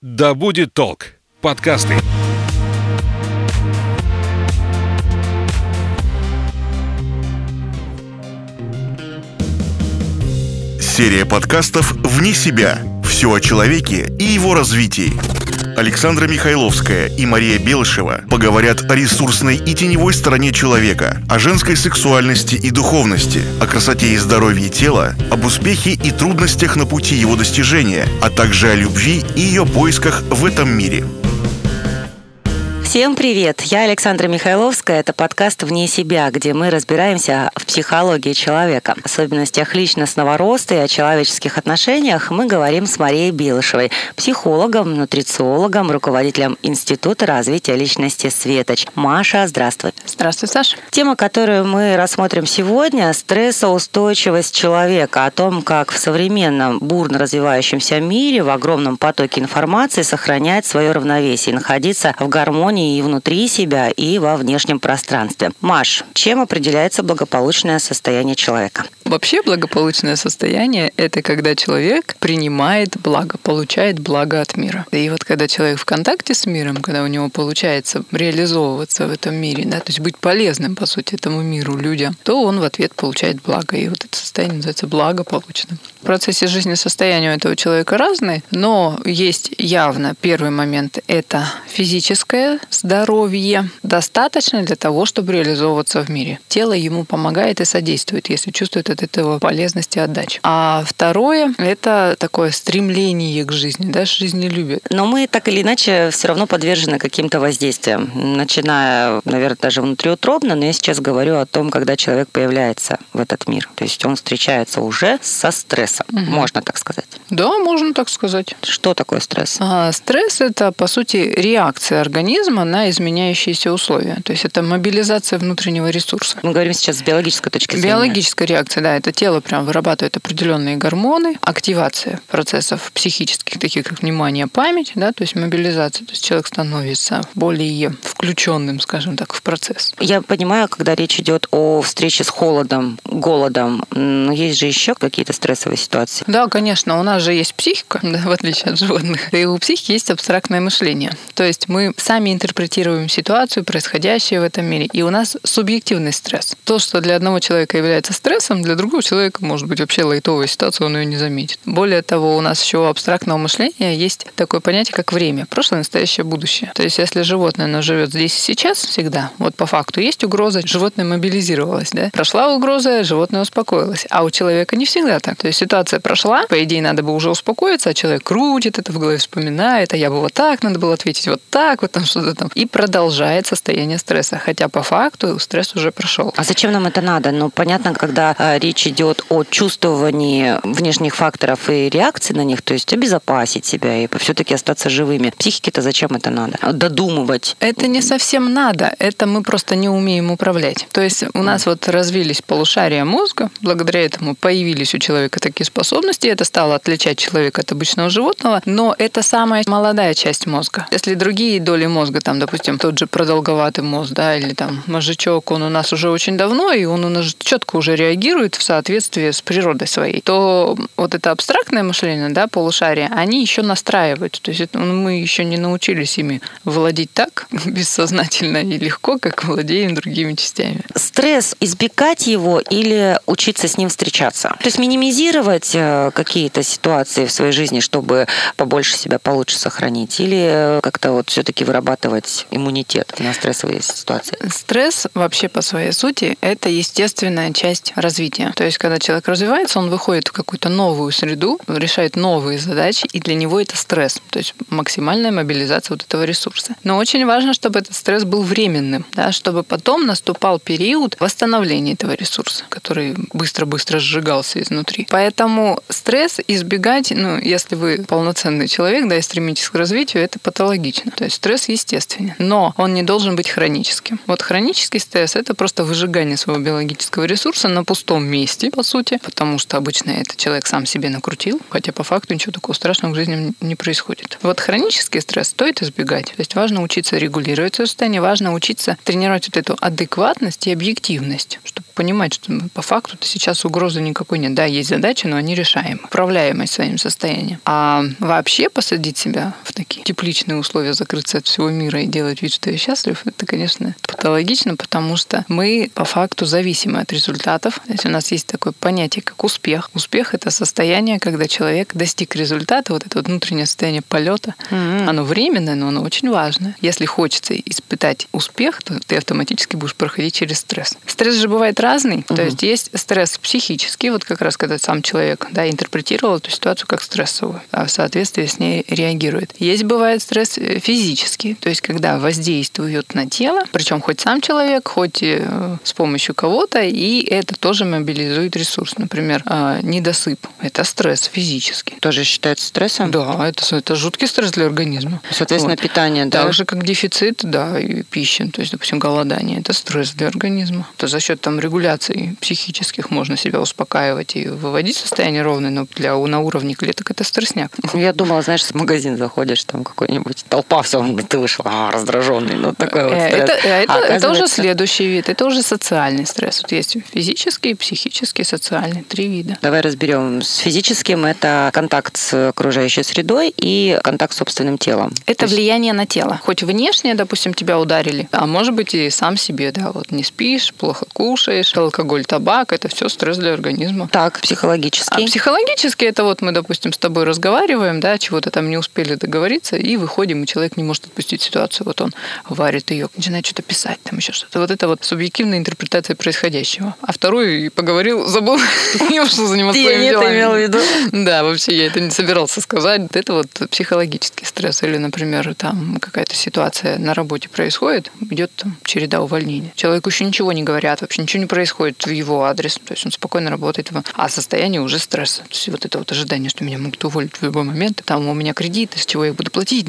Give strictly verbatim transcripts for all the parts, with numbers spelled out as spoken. Да будет толк. Подкасты. Серия подкастов «Вне себя». Все о человеке и его развитии. Александра Михайловская и Мария Белышева поговорят о ресурсной и теневой стороне человека, о женской сексуальности и духовности, о красоте и здоровье тела, об успехе и трудностях на пути его достижения, а также о любви и ее поисках в этом мире. Всем привет! Я Александра Михайловская. Это подкаст «Вне себя», где мы разбираемся в психологии человека, особенностях личностного роста и о человеческих отношениях. Мы говорим с Марией Белышевой, психологом, нутрициологом, руководителем Института развития личности «Светоч». Маша, здравствуй! Здравствуй, Саша! Тема, которую мы рассмотрим сегодня – стрессоустойчивость человека, о том, как в современном бурно развивающемся мире в огромном потоке информации сохранять свое равновесие, находиться в гармонии и внутри себя, и во внешнем пространстве. Маш, чем определяется благополучное состояние человека? Вообще благополучное состояние – это когда человек принимает благо, получает благо от мира. И вот когда человек в контакте с миром, когда у него получается реализовываться в этом мире, да, то есть быть полезным, по сути, этому миру, людям, то он в ответ получает благо. И вот это состояние называется благополучным. В процессе жизни состояния у этого человека разные, но есть явно первый момент – это физическое здоровье, достаточно для того, чтобы реализовываться в мире. Тело ему помогает и содействует, если чувствует от этого полезности и отдачи. А второе – это такое стремление к жизни, да, жизнелюбие. Но мы так или иначе все равно подвержены каким-то воздействиям, начиная, наверное, даже внутриутробно, но я сейчас говорю о том, когда человек появляется в этот мир. То есть он встречается уже со стрессом, угу. Можно так сказать? Да, можно так сказать. Что такое стресс? А, стресс – это, по сути, реакция организма на изменяющиеся условия. То есть это мобилизация внутреннего ресурса. Мы говорим сейчас с биологической точки зрения. Биологическая реакция, да, это тело прям вырабатывает определенные гормоны, активация процессов психических, таких как внимание, память, да, то есть мобилизация. То есть человек становится более включенным, скажем так, в процесс. Я понимаю, когда речь идет о встрече с холодом, голодом, но есть же еще какие-то стрессовые ситуации. Да, конечно, у нас же есть психика, да, в отличие от животных, и у психики есть абстрактное мышление. То есть мы сами интерпретируем ситуацию, происходящую в этом мире. И у нас субъективный стресс. То, что для одного человека является стрессом, для другого человека может быть вообще лайтовая ситуация, он ее не заметит. Более того, у нас еще у абстрактного мышления есть такое понятие, как время. Прошлое, настоящее, будущее. То есть, если животное, оно живет здесь и сейчас всегда, вот по факту есть угроза, животное мобилизировалось, да? Прошла угроза, животное успокоилось. А у человека не всегда так. То есть, ситуация прошла, по идее, надо бы уже успокоиться, а человек крутит это в голове, вспоминает, а я бы вот так, надо было ответить вот так, вот там что-то там, и продолжает состояние стресса, хотя по факту стресс уже прошел. А зачем нам это надо? Ну, понятно, когда речь идет о чувствовании внешних факторов и реакции на них, то есть обезопасить себя и все-таки остаться живыми. Психике-то зачем это надо? Додумывать? Это не совсем надо, это мы просто не умеем управлять. То есть у нас вот развились полушария мозга, благодаря этому появились у человека такие способности, это стало отличать человека от обычного животного, но это самая молодая часть мозга. Если другие доли мозга, там, допустим, тот же продолговатый мозг, да, или там мозжечок, он у нас уже очень давно, и он у нас четко уже реагирует в соответствии с природой своей, то вот это абстрактное мышление, да, полушария, они еще настраивают. То есть это, мы еще не научились ими владеть так бессознательно и легко, как владеем другими частями. Стресс, избегать его или учиться с ним встречаться? То есть минимизировать какие-то ситуации в своей жизни, чтобы побольше себя получше сохранить? Или как-то вот все-таки вырабатывать иммунитет на стрессовые ситуации? Стресс вообще по своей сути – это естественная часть развития. То есть, когда человек развивается, он выходит в какую-то новую среду, решает новые задачи, и для него это стресс. То есть, максимальная мобилизация вот этого ресурса. Но очень важно, чтобы этот стресс был временным, да, чтобы потом наступал период восстановления этого ресурса, который быстро-быстро сжигался изнутри. Поэтому стресс избегать, ну, если вы полноценный человек, да, и стремитесь к развитию, это патологично. То есть, стресс естественный. Но он не должен быть хроническим. Вот хронический стресс – это просто выжигание своего биологического ресурса на пустом месте, по сути, потому что обычно это человек сам себе накрутил, хотя по факту ничего такого страшного в жизни не происходит. Вот хронический стресс стоит избегать. То есть важно учиться регулировать свое состояние, важно учиться тренировать вот эту адекватность и объективность, чтобы понимать, что по факту сейчас угрозы никакой нет. Да, есть задачи, но они решаемы. Управляемая занимаюсь своим состоянием. А вообще посадить себя в такие тепличные условия, закрыться от всего мира и делать вид, что я счастлив, это, конечно, патологично, потому что мы по факту зависимы от результатов. То есть у нас есть такое понятие, как успех. Успех — это состояние, когда человек достиг результата, вот это вот внутреннее состояние полета. Mm-hmm. Оно временное, но оно очень важное. Если хочется испытать успех, то ты автоматически будешь проходить через стресс. Стресс же бывает разный. Mm-hmm. То есть есть стресс психический, вот как раз когда сам человек, да, интерпретировал эту ситуацию как стрессовую, а в соответствии с ней реагирует. Есть, бывает, стресс физический, то есть когда воздействуют на тело, причем хоть сам человек, хоть с помощью кого-то, и это тоже мобилизует ресурс. Например, недосып. Это стресс физический. Тоже считается стрессом? Да, это, это жуткий стресс для организма. Соответственно, вот. Питание, да? Так же, как дефицит, да, и пищи, то есть, допустим, голодание, это стресс для организма. То за счет там регуляций психических можно себя успокаивать и выводить в состояние ровное, но для, на уровне клеток это стрессняк. Я думала, знаешь, в магазин заходишь, там какой-нибудь толпа, все, ты вышла, а, раздраженный, ну такой вот стресс. Это, это, а, это уже следующий вид, это уже социальный стресс. Вот есть физический, психический, социальный, три вида. Давай разберем. С физическим это контакт с окружающей средой и контакт с собственным телом. Это есть... влияние на тело. Хоть внешне, допустим, тебя ударили, а может быть и сам себе, да, вот не спишь, плохо кушаешь, алкоголь, табак, это все стресс для организма. Так, психологический. А психологически это вот мы, допустим, с тобой разговариваем, да, чего-то там не успели договориться, и выходим, и человек не может отпустить ситуацию. Вот он варит ее, начинает что-то писать, там еще что-то. Вот это вот субъективная интерпретация происходящего. А второй поговорил, забыл, не ушел заниматься своими делами. Ты имел в виду? Да, вообще я это не собирался сказать. Это вот психологический стресс. Или, например, там какая-то ситуация на работе происходит, идет там череда увольнений. Человеку еще ничего не говорят, вообще ничего не происходит в его адрес. То есть он спокойно работает, а состояние уже стресса. То есть вот это вот ожидание, что меня могут уволить в любой момент, там у меня кредит, из чего я буду платить.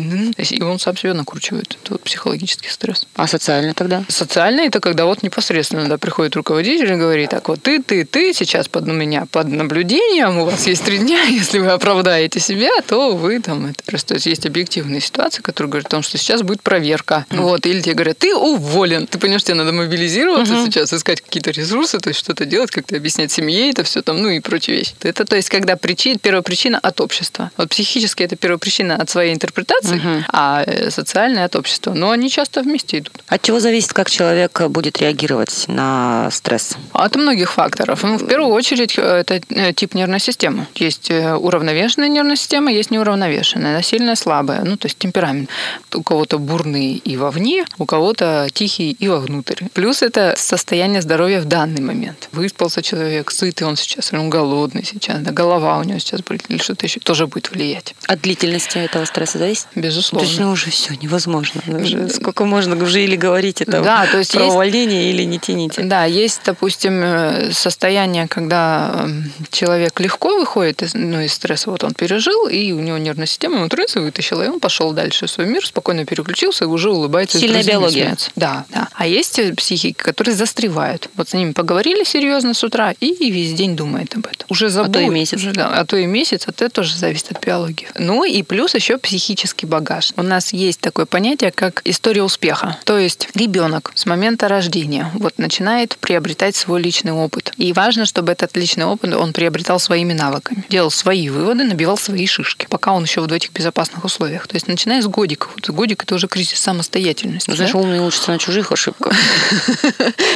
И он сам себя накручивает. Это вот психологический стресс. А социальный тогда? Социальный – это когда вот непосредственно, да, приходит руководитель и говорит, так вот ты, ты, ты сейчас под у меня под наблюдением, у вас есть три дня, если вы оправдаете себя, то вы там… Это. Просто есть объективные ситуации, которые говорят о том, что сейчас будет проверка. Mm-hmm. Вот. Или тебе говорят, ты уволен. Ты понимаешь, тебе надо мобилизироваться mm-hmm. сейчас, искать какие-то ресурсы, то есть что-то делать, как-то объяснять семье, это все там, ну и прочие вещи. Это, то есть, когда причина, первопричина от общества. Вот психически это первопричина от своей интерпретации, угу. а социальная от общества. Но они часто вместе идут. От чего зависит, как человек будет реагировать на стресс? От многих факторов. Ну, в первую очередь, это тип нервной системы. Есть уравновешенная нервная система, есть неуравновешенная. Она сильная, слабая. Ну, то есть темперамент. У кого-то бурный и вовне, у кого-то тихий и вовнутрь. Плюс это состояние здоровья в данный момент. Выспался человек, сытый он сейчас, он голодный сейчас, да, голова у него сейчас болит, или что-то еще, тоже будет влиять. От длительности этого стресса зависит? Безусловно. Точно уже все невозможно. Уже сколько можно уже или говорить это, да, то есть про есть, увольнение, или не тяните. Да, есть, допустим, состояние, когда человек легко выходит из, ну, из стресса, вот он пережил, и у него нервная система, ему трудно вытащила, и он пошел дальше в свой мир, спокойно переключился и уже улыбается. Сильная биология. Да, да. А есть психики, которые застревают. Вот с ними поговорили серьезно с утра, и, и весь день думает об этом. Уже забыл. А то и месяц. Уже, да, а то и месяц, а это тоже зависит от биологии. Ну и плюс еще психический багаж. У нас есть такое понятие, как история успеха. То есть ребенок с момента рождения вот начинает приобретать свой личный опыт. И важно, чтобы этот личный опыт он приобретал своими навыками. Делал свои выводы, набивал свои шишки, пока он еще в этих безопасных условиях. То есть начиная с годика. Вот годик — это уже кризис самостоятельности. Знаешь, да? Умный учится на чужих ошибках.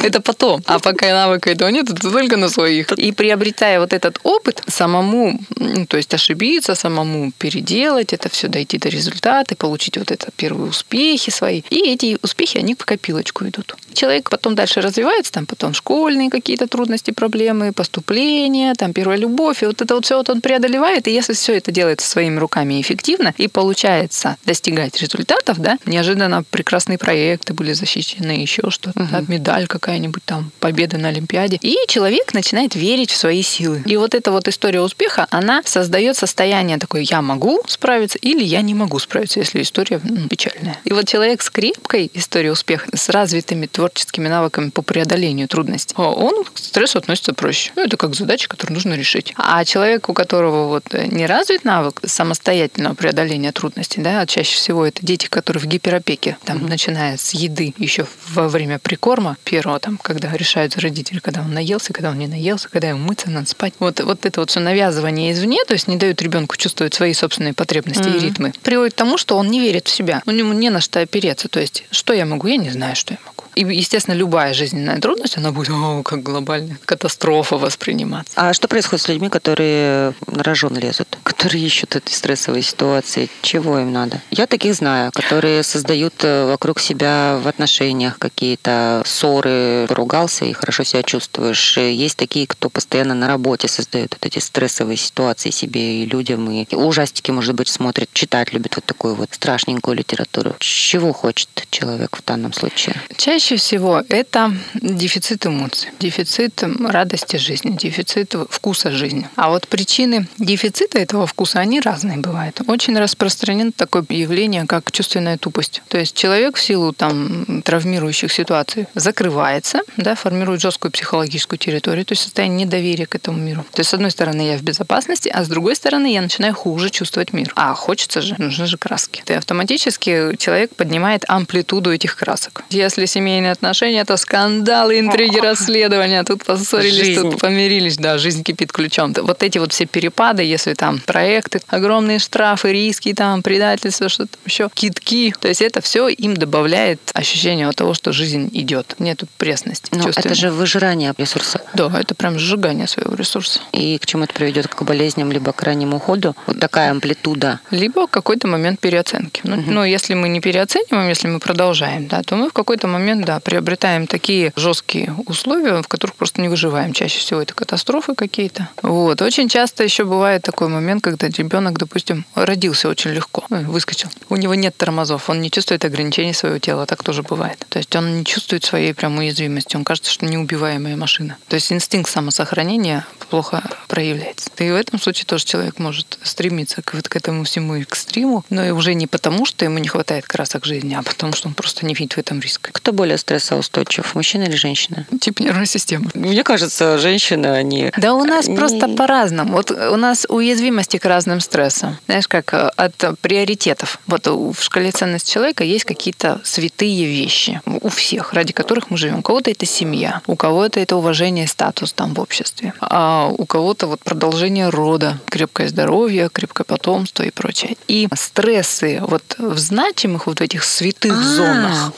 Это потом. А пока навыка этого нет, это только на своих. И приобретая вот этот опыт, самому, ну, то есть ошибиться, самому переделать, это все дойти до результата, получить вот это первые успехи свои. И эти успехи, они по копилочку идут. Человек потом дальше развивается, там потом школьные какие-то трудности, проблемы, поступления, там первая любовь, и вот это вот все вот он преодолевает, и если все это делается своими руками эффективно, и получается достигать результатов, да, неожиданно прекрасные проекты были защищены, еще что-то, угу. да, медаль какая-нибудь там, победа на Олимпиаде. И человек начинает верить в свои силы. И вот эта вот история успеха, она создает состояние такое: я могу справиться или я не могу справиться, если история ну, печальная. И вот человек с крепкой историей успеха, с развитыми творческими навыками по преодолению трудностей, он к стрессу относится проще. Ну, это как задача, которую нужно решить. А человек, у которого вот не развит навык самостоятельного преодоления трудностей, да, чаще всего это дети, которые в гиперопеке, там, mm-hmm. начиная с еды, еще во время прикорма первого, там, когда решают родители, когда он наелся, когда он не наелся, когда ему мыться надо, спать. Вот, вот это вот все навязывание давление извне, то есть не дают ребенку чувствовать свои собственные потребности mm-hmm. и ритмы, приводит к тому, что он не верит в себя. У него не на что опереться. То есть, что я могу? Я не знаю, что я могу. И, естественно, любая жизненная трудность, она будет о, как глобальная катастрофа восприниматься. А что происходит с людьми, которые на рожон лезут, которые ищут эти стрессовые ситуации? Чего им надо? Я таких знаю, которые создают вокруг себя в отношениях какие-то ссоры, поругался и хорошо себя чувствуешь. Есть такие, кто постоянно на работе создают вот эти стрессовые ситуации себе и людям, и ужастики, может быть, смотрят, читать любят вот такую вот страшненькую литературу. Чего хочет человек в данном случае? Чаще Чаще всего это дефицит эмоций, дефицит радости жизни, дефицит вкуса жизни. А вот причины дефицита этого вкуса, они разные бывают. Очень распространено такое явление, как чувственная тупость. То есть человек в силу там, травмирующих ситуаций закрывается, да, формирует жесткую психологическую территорию, то есть состояние недоверия к этому миру. То есть с одной стороны я в безопасности, а с другой стороны я начинаю хуже чувствовать мир. А хочется же, нужны же краски. И автоматически человек поднимает амплитуду этих красок. Если семья отношения, это скандалы, интриги, расследования. Тут поссорились, жизнь. Тут помирились. Да, жизнь кипит ключом. Вот эти вот все перепады, если там проекты, огромные штрафы, риски, там предательство, что-то еще, кидки. То есть это все им добавляет ощущение того, что жизнь идет. Нету пресности. Но это же выжирание ресурса. Да, это прям сжигание своего ресурса. И к чему это приведет? К болезням, либо к раннему уходу? Вот такая амплитуда. Либо какой-то момент переоценки. Угу. Ну, ну, если мы не переоцениваем, если мы продолжаем, да, то мы в какой-то момент да, приобретаем такие жесткие условия, в которых просто не выживаем. Чаще всего это катастрофы какие-то. Вот. Очень часто еще бывает такой момент, когда ребенок, допустим, родился очень легко, выскочил. У него нет тормозов, он не чувствует ограничений своего тела. Так тоже бывает. То есть он не чувствует своей прям уязвимости. Он кажется, что неубиваемая машина. То есть инстинкт самосохранения плохо проявляется. И в этом случае тоже человек может стремиться к, вот, к этому всему экстриму, но и уже не потому, что ему не хватает красок жизни, а потому, что он просто не видит в этом риска. Кто более стрессоустойчив, мужчина или женщина? Тип нервной системы. Мне кажется, женщины, они... Да у нас они... просто по-разному. Вот у нас уязвимости к разным стрессам. Знаешь, как от приоритетов. Вот в шкале ценностей человека есть какие-то святые вещи у всех, ради которых мы живем. У кого-то это семья, у кого-то это уважение, статус там в обществе, а у кого-то вот продолжение рода, крепкое здоровье, крепкое потомство и прочее. И стрессы вот в значимых, вот в этих святых зонах,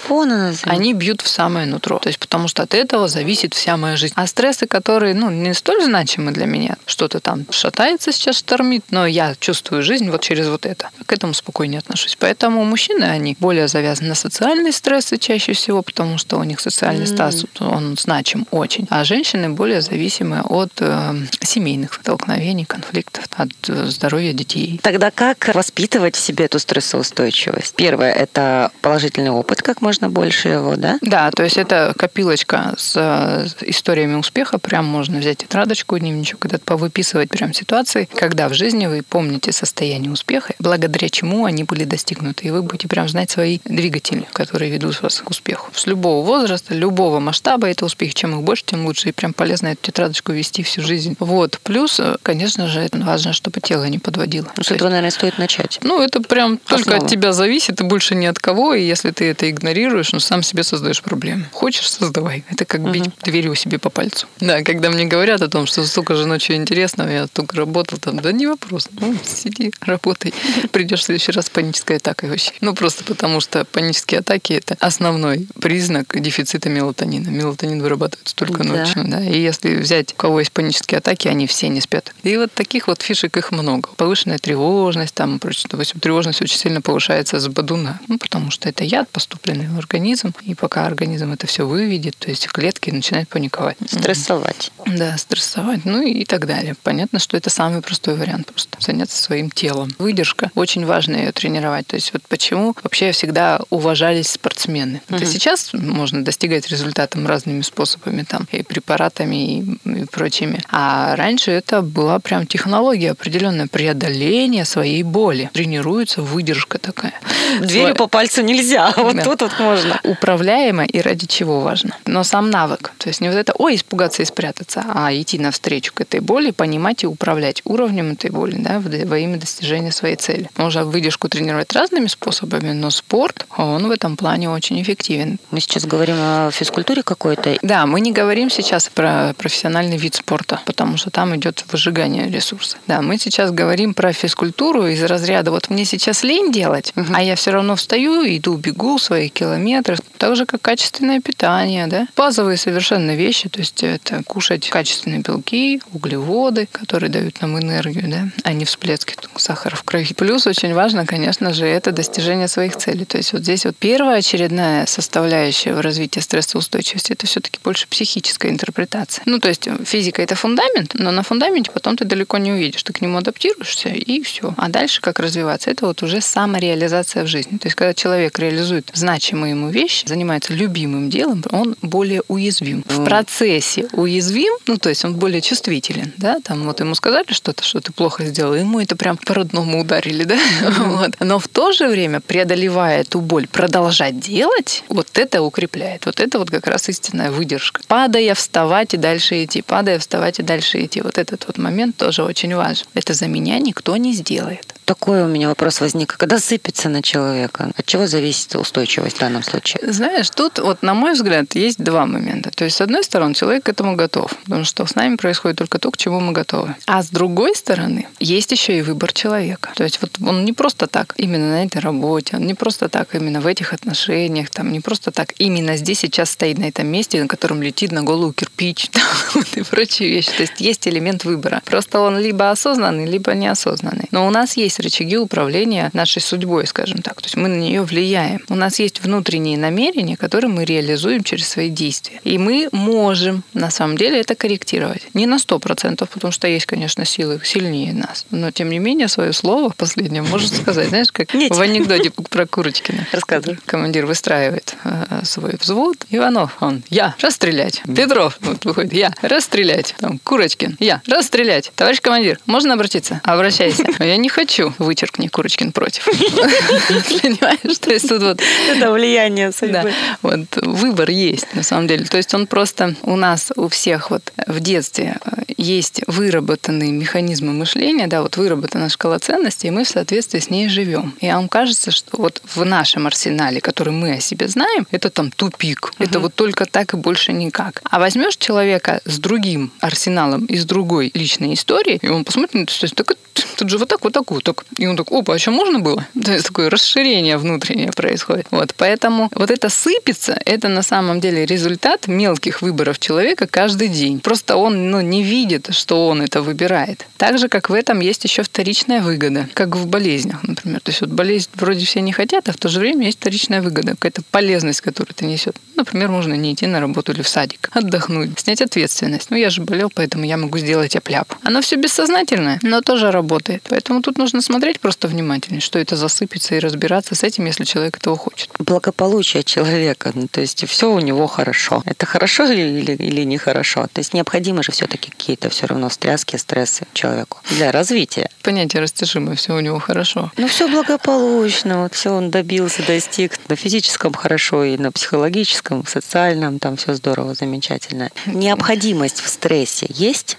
они бьют в самое нутро. То есть потому что от этого зависит вся моя жизнь. А стрессы, которые ну, не столь значимы для меня, что-то там шатается сейчас, штормит, но я чувствую жизнь вот через вот это. К этому спокойнее отношусь. Поэтому мужчины, они более завязаны на социальные стрессы чаще всего, потому что у них социальный mm. статус, он значим очень. А женщины более зависимы от э, семейных столкновений, конфликтов, от здоровья детей. Тогда как воспитывать в себе эту стрессоустойчивость? Первое, это положительный опыт, как можно больше его, да? Да, то есть это копилочка с историями успеха. Прям можно взять тетрадочку, дневничок, когда-то повыписывать прям ситуации, когда в жизни вы помните состояние успеха, благодаря чему они были достигнуты. И вы будете прям знать свои двигатели, которые ведут вас к успеху. С любого возраста, любого масштаба это успех. Чем их больше, тем лучше. И прям полезно эту тетрадочку вести всю жизнь. Вот. Плюс, конечно же, это важно, чтобы тело не подводило. Ну, с этого, наверное, стоит начать. Ну, это прям основа. Только от тебя зависит, и больше ни от кого. И если ты это игнорируешь, ну, сам себе создаешь проблемы. Хочешь, создавай. Это как uh-huh. бить дверью себе по пальцу. Да, когда мне говорят о том, что столько же ночью интересного, я только работал там, да не вопрос. Ну, сиди, работай. Придешь в следующий раз с панической атакой вообще. Ну, просто потому что панические атаки – это основной признак дефицита мелатонина. Мелатонин вырабатывается только да. ночью. Да. И если взять, у кого есть панические атаки, они все не спят. И вот таких вот фишек их много. Повышенная тревожность, там, прочее. Допустим, тревожность очень сильно повышается с бадуна. Ну, потому что это яд, поступленный в организм. И пока организм это все выведет, то есть клетки начинают паниковать. Стрессовать. Да, стрессовать, ну и так далее. Понятно, что это самый простой вариант просто заняться своим телом. Выдержка, очень важно ее тренировать. То есть вот почему вообще всегда уважались спортсмены. Это угу. сейчас можно достигать результата разными способами, там, и препаратами, и, и прочими. А раньше это была прям технология определенное преодоление своей боли. Тренируется выдержка такая. Дверью Сво... по пальцу нельзя, да. вот тут вот можно. Управляем и ради чего важно. Но сам навык. То есть не вот это «ой, испугаться и спрятаться», а идти навстречу к этой боли, понимать и управлять уровнем этой боли, да, во имя достижения своей цели. Можно выдержку тренировать разными способами, но спорт, он в этом плане очень эффективен. Мы сейчас говорим о физкультуре какой-то? Да, мы не говорим сейчас про профессиональный вид спорта, потому что там идет выжигание ресурса. Да, мы сейчас говорим про физкультуру из разряда «вот мне сейчас лень делать, угу. а я все равно встаю, иду, бегу свои километры». Так же, как качественное питание, да? Базовые совершенно вещи, то есть это кушать качественные белки, углеводы, которые дают нам энергию, да, а не всплески сахара в крови. Плюс очень важно, конечно же, это достижение своих целей. То есть вот здесь вот первая очередная составляющая в развитии стрессоустойчивости — это все-таки больше психическая интерпретация. Ну, то есть физика — это фундамент, но на фундаменте потом ты далеко не увидишь. Ты к нему адаптируешься, и все. А дальше как развиваться? Это вот уже самореализация в жизни. То есть когда человек реализует значимые ему вещи, занимается любимым делом, он более уязвим. В процессе уязвим, ну, то есть он более чувствителен, да, там вот ему сказали что-то, что ты плохо сделал, ему это прям по-родному ударили, да, вот. Но в то же время, преодолевая эту боль, продолжать делать, вот это укрепляет, вот это вот как раз истинная выдержка. Падая, вставать и дальше идти, падая, вставать и дальше идти. Вот этот вот момент тоже очень важен. Это за меня никто не сделает. Такой у меня вопрос возник. Когда сыпется на человека, от чего зависит устойчивость в данном случае? Знаешь, тут вот, на мой взгляд, есть два момента. То есть, с одной стороны, человек к этому готов, потому что с нами происходит только то, к чему мы готовы. А с другой стороны, есть еще и выбор человека. То есть, вот он не просто так именно на этой работе, он не просто так именно в этих отношениях, там, не просто так именно здесь сейчас стоит на этом месте, на котором летит на голову кирпич там, вот, и прочие вещи. То есть, есть элемент выбора. Просто он либо осознанный, либо неосознанный. Но у нас есть рычаги управления нашей судьбой, скажем так. То есть мы на нее влияем. У нас есть внутренние намерения, которые мы реализуем через свои действия. И мы можем, на самом деле, это корректировать. Не на сто процентов, потому что есть, конечно, силы сильнее нас. Но, тем не менее, свое слово последнее можно сказать. Знаешь, как в анекдоте про Курочкина. Рассказывай. Командир выстраивает свой взвод. Иванов, он, я, расстрелять. Петров, вот выходит, я, расстрелять. Там, Курочкин, я, расстрелять. Товарищ командир, можно обратиться? Обращайся. Я не хочу. Вычеркни Курочкин против. Понимаешь? То есть тут вот... Это влияние судьбы. Вот выбор есть, на самом деле. То есть он просто у нас, у всех вот в детстве есть выработанные механизмы мышления, да, вот выработана шкала ценностей, и мы в соответствии с ней живем. И вам кажется, что вот в нашем арсенале, который мы о себе знаем, это там тупик. Это вот только так и больше никак. А возьмешь человека с другим арсеналом и с другой личной историей, и он посмотрит на это, так тут же вот так, вот так, вот так. И он такой, опа, а что можно было? То есть такое расширение внутреннее происходит. Вот, поэтому вот это сыпется, это на самом деле результат мелких выборов человека каждый день. Просто он, ну, не видит, что он это выбирает. Так же, как в этом есть еще вторичная выгода, как в болезнях, например. То есть вот болезнь вроде все не хотят, а в то же время есть вторичная выгода, какая-то полезность, которую ты несет. Например, можно не идти на работу или в садик, отдохнуть, снять ответственность. Ну, я же болел, поэтому я могу сделать опляп. Оно все бессознательное, но тоже работает. Поэтому тут нужно смотреть просто внимательнее, что это засыпется, и разбираться с этим, если человек этого хочет. Благополучие человека, ну, то есть все у него хорошо. Это хорошо или, или нехорошо? То есть необходимы же все-таки какие-то все равно встряски, стрессы человеку для развития. Понятие растяжимое, все у него хорошо. Ну все благополучно, вот все он добился, достиг. На физическом хорошо, и на психологическом, в социальном там все здорово, замечательно. Необходимость в стрессе есть?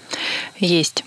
Есть.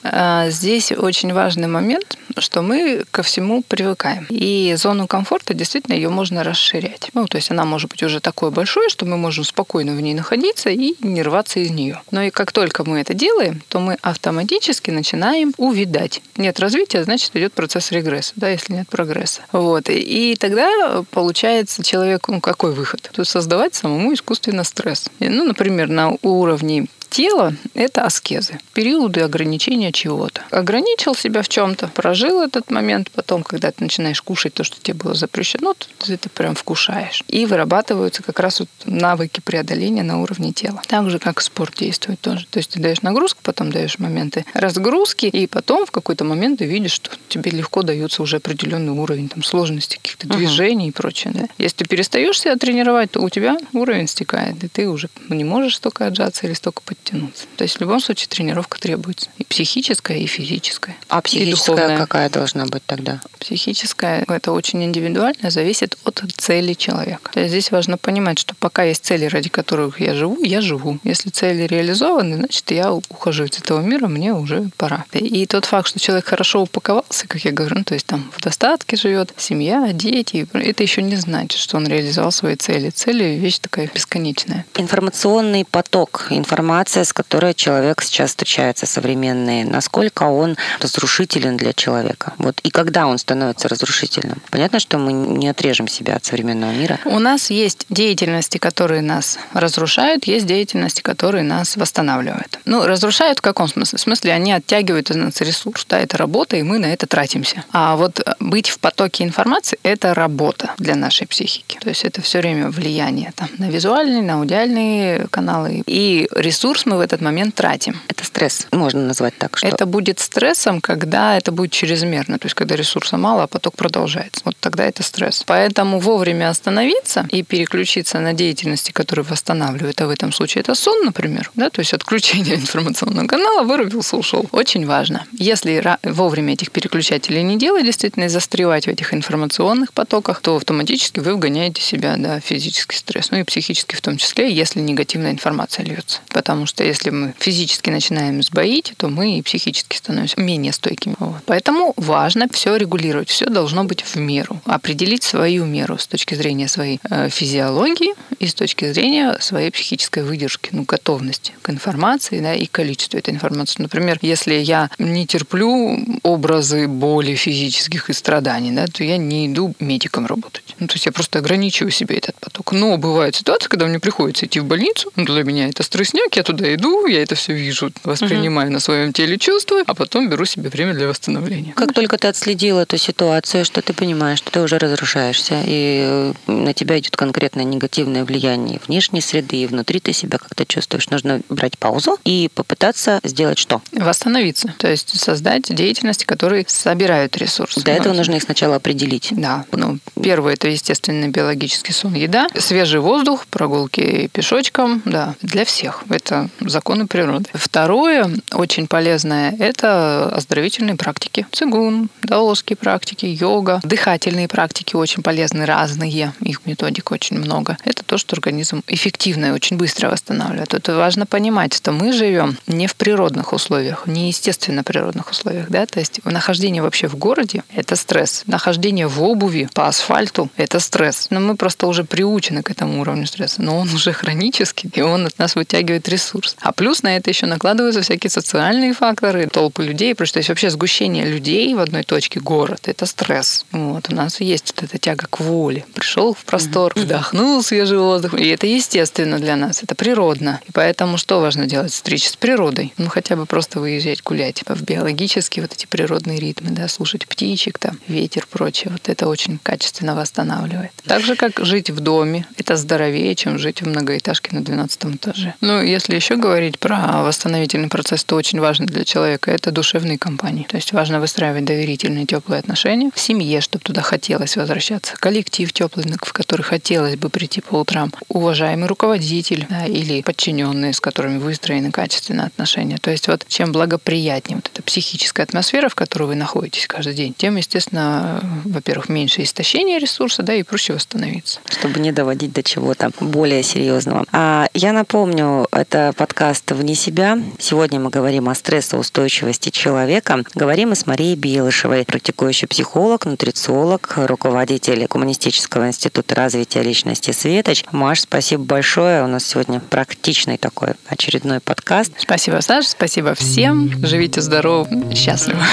Здесь очень важный момент, что мы ко всему привыкаем. И зону комфорта действительно ее можно расширять. Ну, то есть она может быть уже такой большой, что мы можем спокойно в ней находиться и не рваться из нее. Но и как только мы это делаем, то мы автоматически начинаем увядать. Нет развития, значит, идет процесс регресса, да, если нет прогресса. Вот. И тогда получается человек, ну, какой выход? То есть создавать самому искусственно стресс. Ну, например, на уровне тело – это аскезы, периоды ограничения чего-то. Ограничил себя в чем-то, прожил этот момент, потом, когда ты начинаешь кушать то, что тебе было запрещено, ты это прям вкушаешь. И вырабатываются как раз вот навыки преодоления на уровне тела. Так же, как спорт действует тоже. То есть ты даешь нагрузку, потом даешь моменты разгрузки, и потом в какой-то момент ты видишь, что тебе легко дается уже определенный уровень там, сложности каких-то угу. движений и прочее. Да? Если ты перестаешь себя тренировать, то у тебя уровень стекает, и ты уже не можешь столько отжаться или столько подтянуться. тянуться. То есть в любом случае тренировка требуется. И психическая, и физическая. А психическая духовная какая должна быть тогда? Психическая – это очень индивидуально, зависит от цели человека. То есть здесь важно понимать, что пока есть цели, ради которых я живу, я живу. Если цели реализованы, значит, я ухожу из этого мира, мне уже пора. И тот факт, что человек хорошо упаковался, как я говорю, ну, то есть там в достатке живет, семья, дети, это еще не значит, что он реализовал свои цели. Цели – вещь такая бесконечная. Информационный поток, информация, с которой человек сейчас встречается, современный, насколько он разрушителен для человека? Вот. И когда он становится разрушительным? Понятно, что мы не отрежем себя от современного мира. У нас есть деятельности, которые нас разрушают, есть деятельности, которые нас восстанавливают. Ну, разрушают в каком смысле? В смысле, они оттягивают из нас ресурс, да, это работа, и мы на это тратимся. А вот быть в потоке информации – это работа для нашей психики. То есть это все время влияние там, на визуальные, на аудиальные каналы. И ресурс мы в этот момент тратим. Это стресс, можно назвать так. Что... Это будет стрессом, когда это будет чрезмерно. То есть когда ресурса мало, а поток продолжается. Вот тогда это стресс. Поэтому вовремя остановиться и переключиться на деятельности, которые восстанавливают, а в этом случае это сон, например, да, то есть отключение информационного канала, вырубился, ушел. Очень важно. Если вовремя этих переключателей не делать, действительно, и застревать в этих информационных потоках, то автоматически вы вгоняете себя, да, в физический стресс, ну и психически в том числе, если негативная информация льется. Потому что если мы физически начинаем сбоить, то мы и психически становимся менее стойкими. Вот. Поэтому важно все регулировать, все должно быть в меру. Определить свою меру с точки зрения своей физиологии и с точки зрения своей психической выдержки, ну, готовности к информации, да, и количеству этой информации. Например, если я не терплю образы боли физических и страданий, да, то я не иду медиком работать. Ну, то есть я просто ограничиваю себе этот поток. Но бывают ситуации, когда мне приходится идти в больницу, для меня это стрессняк, я туда иду, я это все вижу, воспринимаю угу. на своем теле, чувствую, а потом беру себе время для восстановления. Как только ты отследил эту ситуацию, что ты понимаешь, что ты уже разрушаешься, и на тебя идет конкретное негативное влияние внешней среды, и внутри ты себя как-то чувствуешь, нужно брать паузу и попытаться сделать что? Восстановиться, то есть создать деятельности, которые собирают ресурсы. Для этого нужно их сначала определить. Да, ну, первое, это естественный биологический сон, еда, свежий воздух, прогулки пешочком, да, для всех. Это законы природы. Второе, очень полезное, это оздоровительные практики. Цигун, даосские практики, йога, дыхательные практики очень полезны, разные. Их методик очень много. Это то, что организм эффективно и очень быстро восстанавливает. Тут важно понимать, что мы живем не в природных условиях, не естественно природных условиях. Да? То есть нахождение вообще в городе – это стресс. Нахождение в обуви по асфальту – это стресс. Но мы просто уже приучены к этому уровню стресса. Но он уже хронический, и он от нас вытягивает ресурс. А плюс на это еще накладываются всякие социальные факторы, толпы людей, потому что есть вообще сгущение людей в одной точке, город, это стресс. Вот, у нас есть вот эта тяга к воле. Пришел в простор, вдохнул свежий воздух, и это естественно для нас, это природно. И поэтому что важно делать? Встречи с природой. Ну, хотя бы просто выезжать, гулять. В биологические вот эти природные ритмы, да, слушать птичек, там, ветер, прочее. Вот это очень качественно восстанавливает. Так же, как жить в доме, это здоровее, чем жить в многоэтажке на двенадцатом этаже. Ну, если еще говорить про восстановительный процесс, то очень важно для человека это душевные компании. То есть важно выстраивать доверительные, теплые отношения в семье, чтобы туда хотелось возвращаться, коллектив теплый, в который хотелось бы прийти по утрам, уважаемый руководитель, да, или подчиненные, с которыми выстроены качественные отношения. То есть вот чем благоприятнее вот эта психическая атмосфера, в которой вы находитесь каждый день, тем, естественно, во-первых, меньше истощения ресурса, да, и проще восстановиться. Чтобы не доводить до чего-то более серьезного. А я напомню, это подкаст «Вне себя». Сегодня мы говорим о стрессоустойчивости человека. Говорим мы с Марией Белышевой, практикующей психолог, нутрициолог, руководитель Коммунистического института развития личности «Светоч». Маш, спасибо большое. У нас сегодня практичный такой очередной подкаст. Спасибо, Саша. Спасибо всем. Живите здорово, счастливо.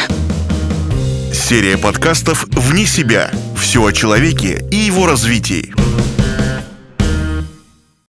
Серия подкастов «Вне себя». Все о человеке и его развитии.